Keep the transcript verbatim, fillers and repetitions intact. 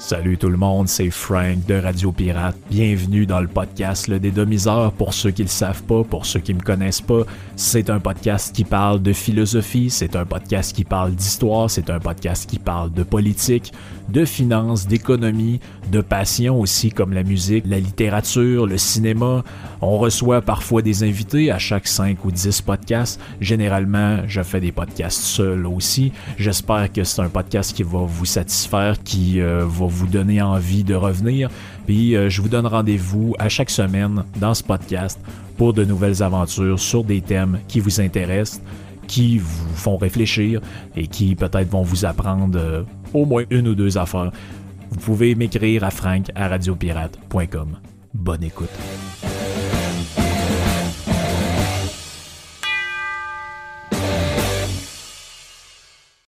Salut tout le monde, c'est Frank de Radio Pirate. Bienvenue dans le podcast Le Dédômiseur. Pour ceux qui le savent pas, pour ceux qui me connaissent pas, c'est un podcast qui parle de philosophie, c'est un podcast qui parle d'histoire, c'est un podcast qui parle de politique, de finances, d'économie, de passion aussi comme la musique, la littérature, le cinéma. On reçoit parfois des invités à chaque cinq ou dix podcasts. Généralement, je fais des podcasts seul aussi. J'espère que c'est un podcast qui va vous satisfaire, qui euh, va vous donner envie de revenir. Puis euh, je vous donne rendez-vous à chaque semaine dans ce podcast pour de nouvelles aventures sur des thèmes qui vous intéressent, qui vous font réfléchir et qui peut-être vont vous apprendre euh, au moins une ou deux affaires. Vous pouvez m'écrire à frank à radio pirate point com. Bonne écoute.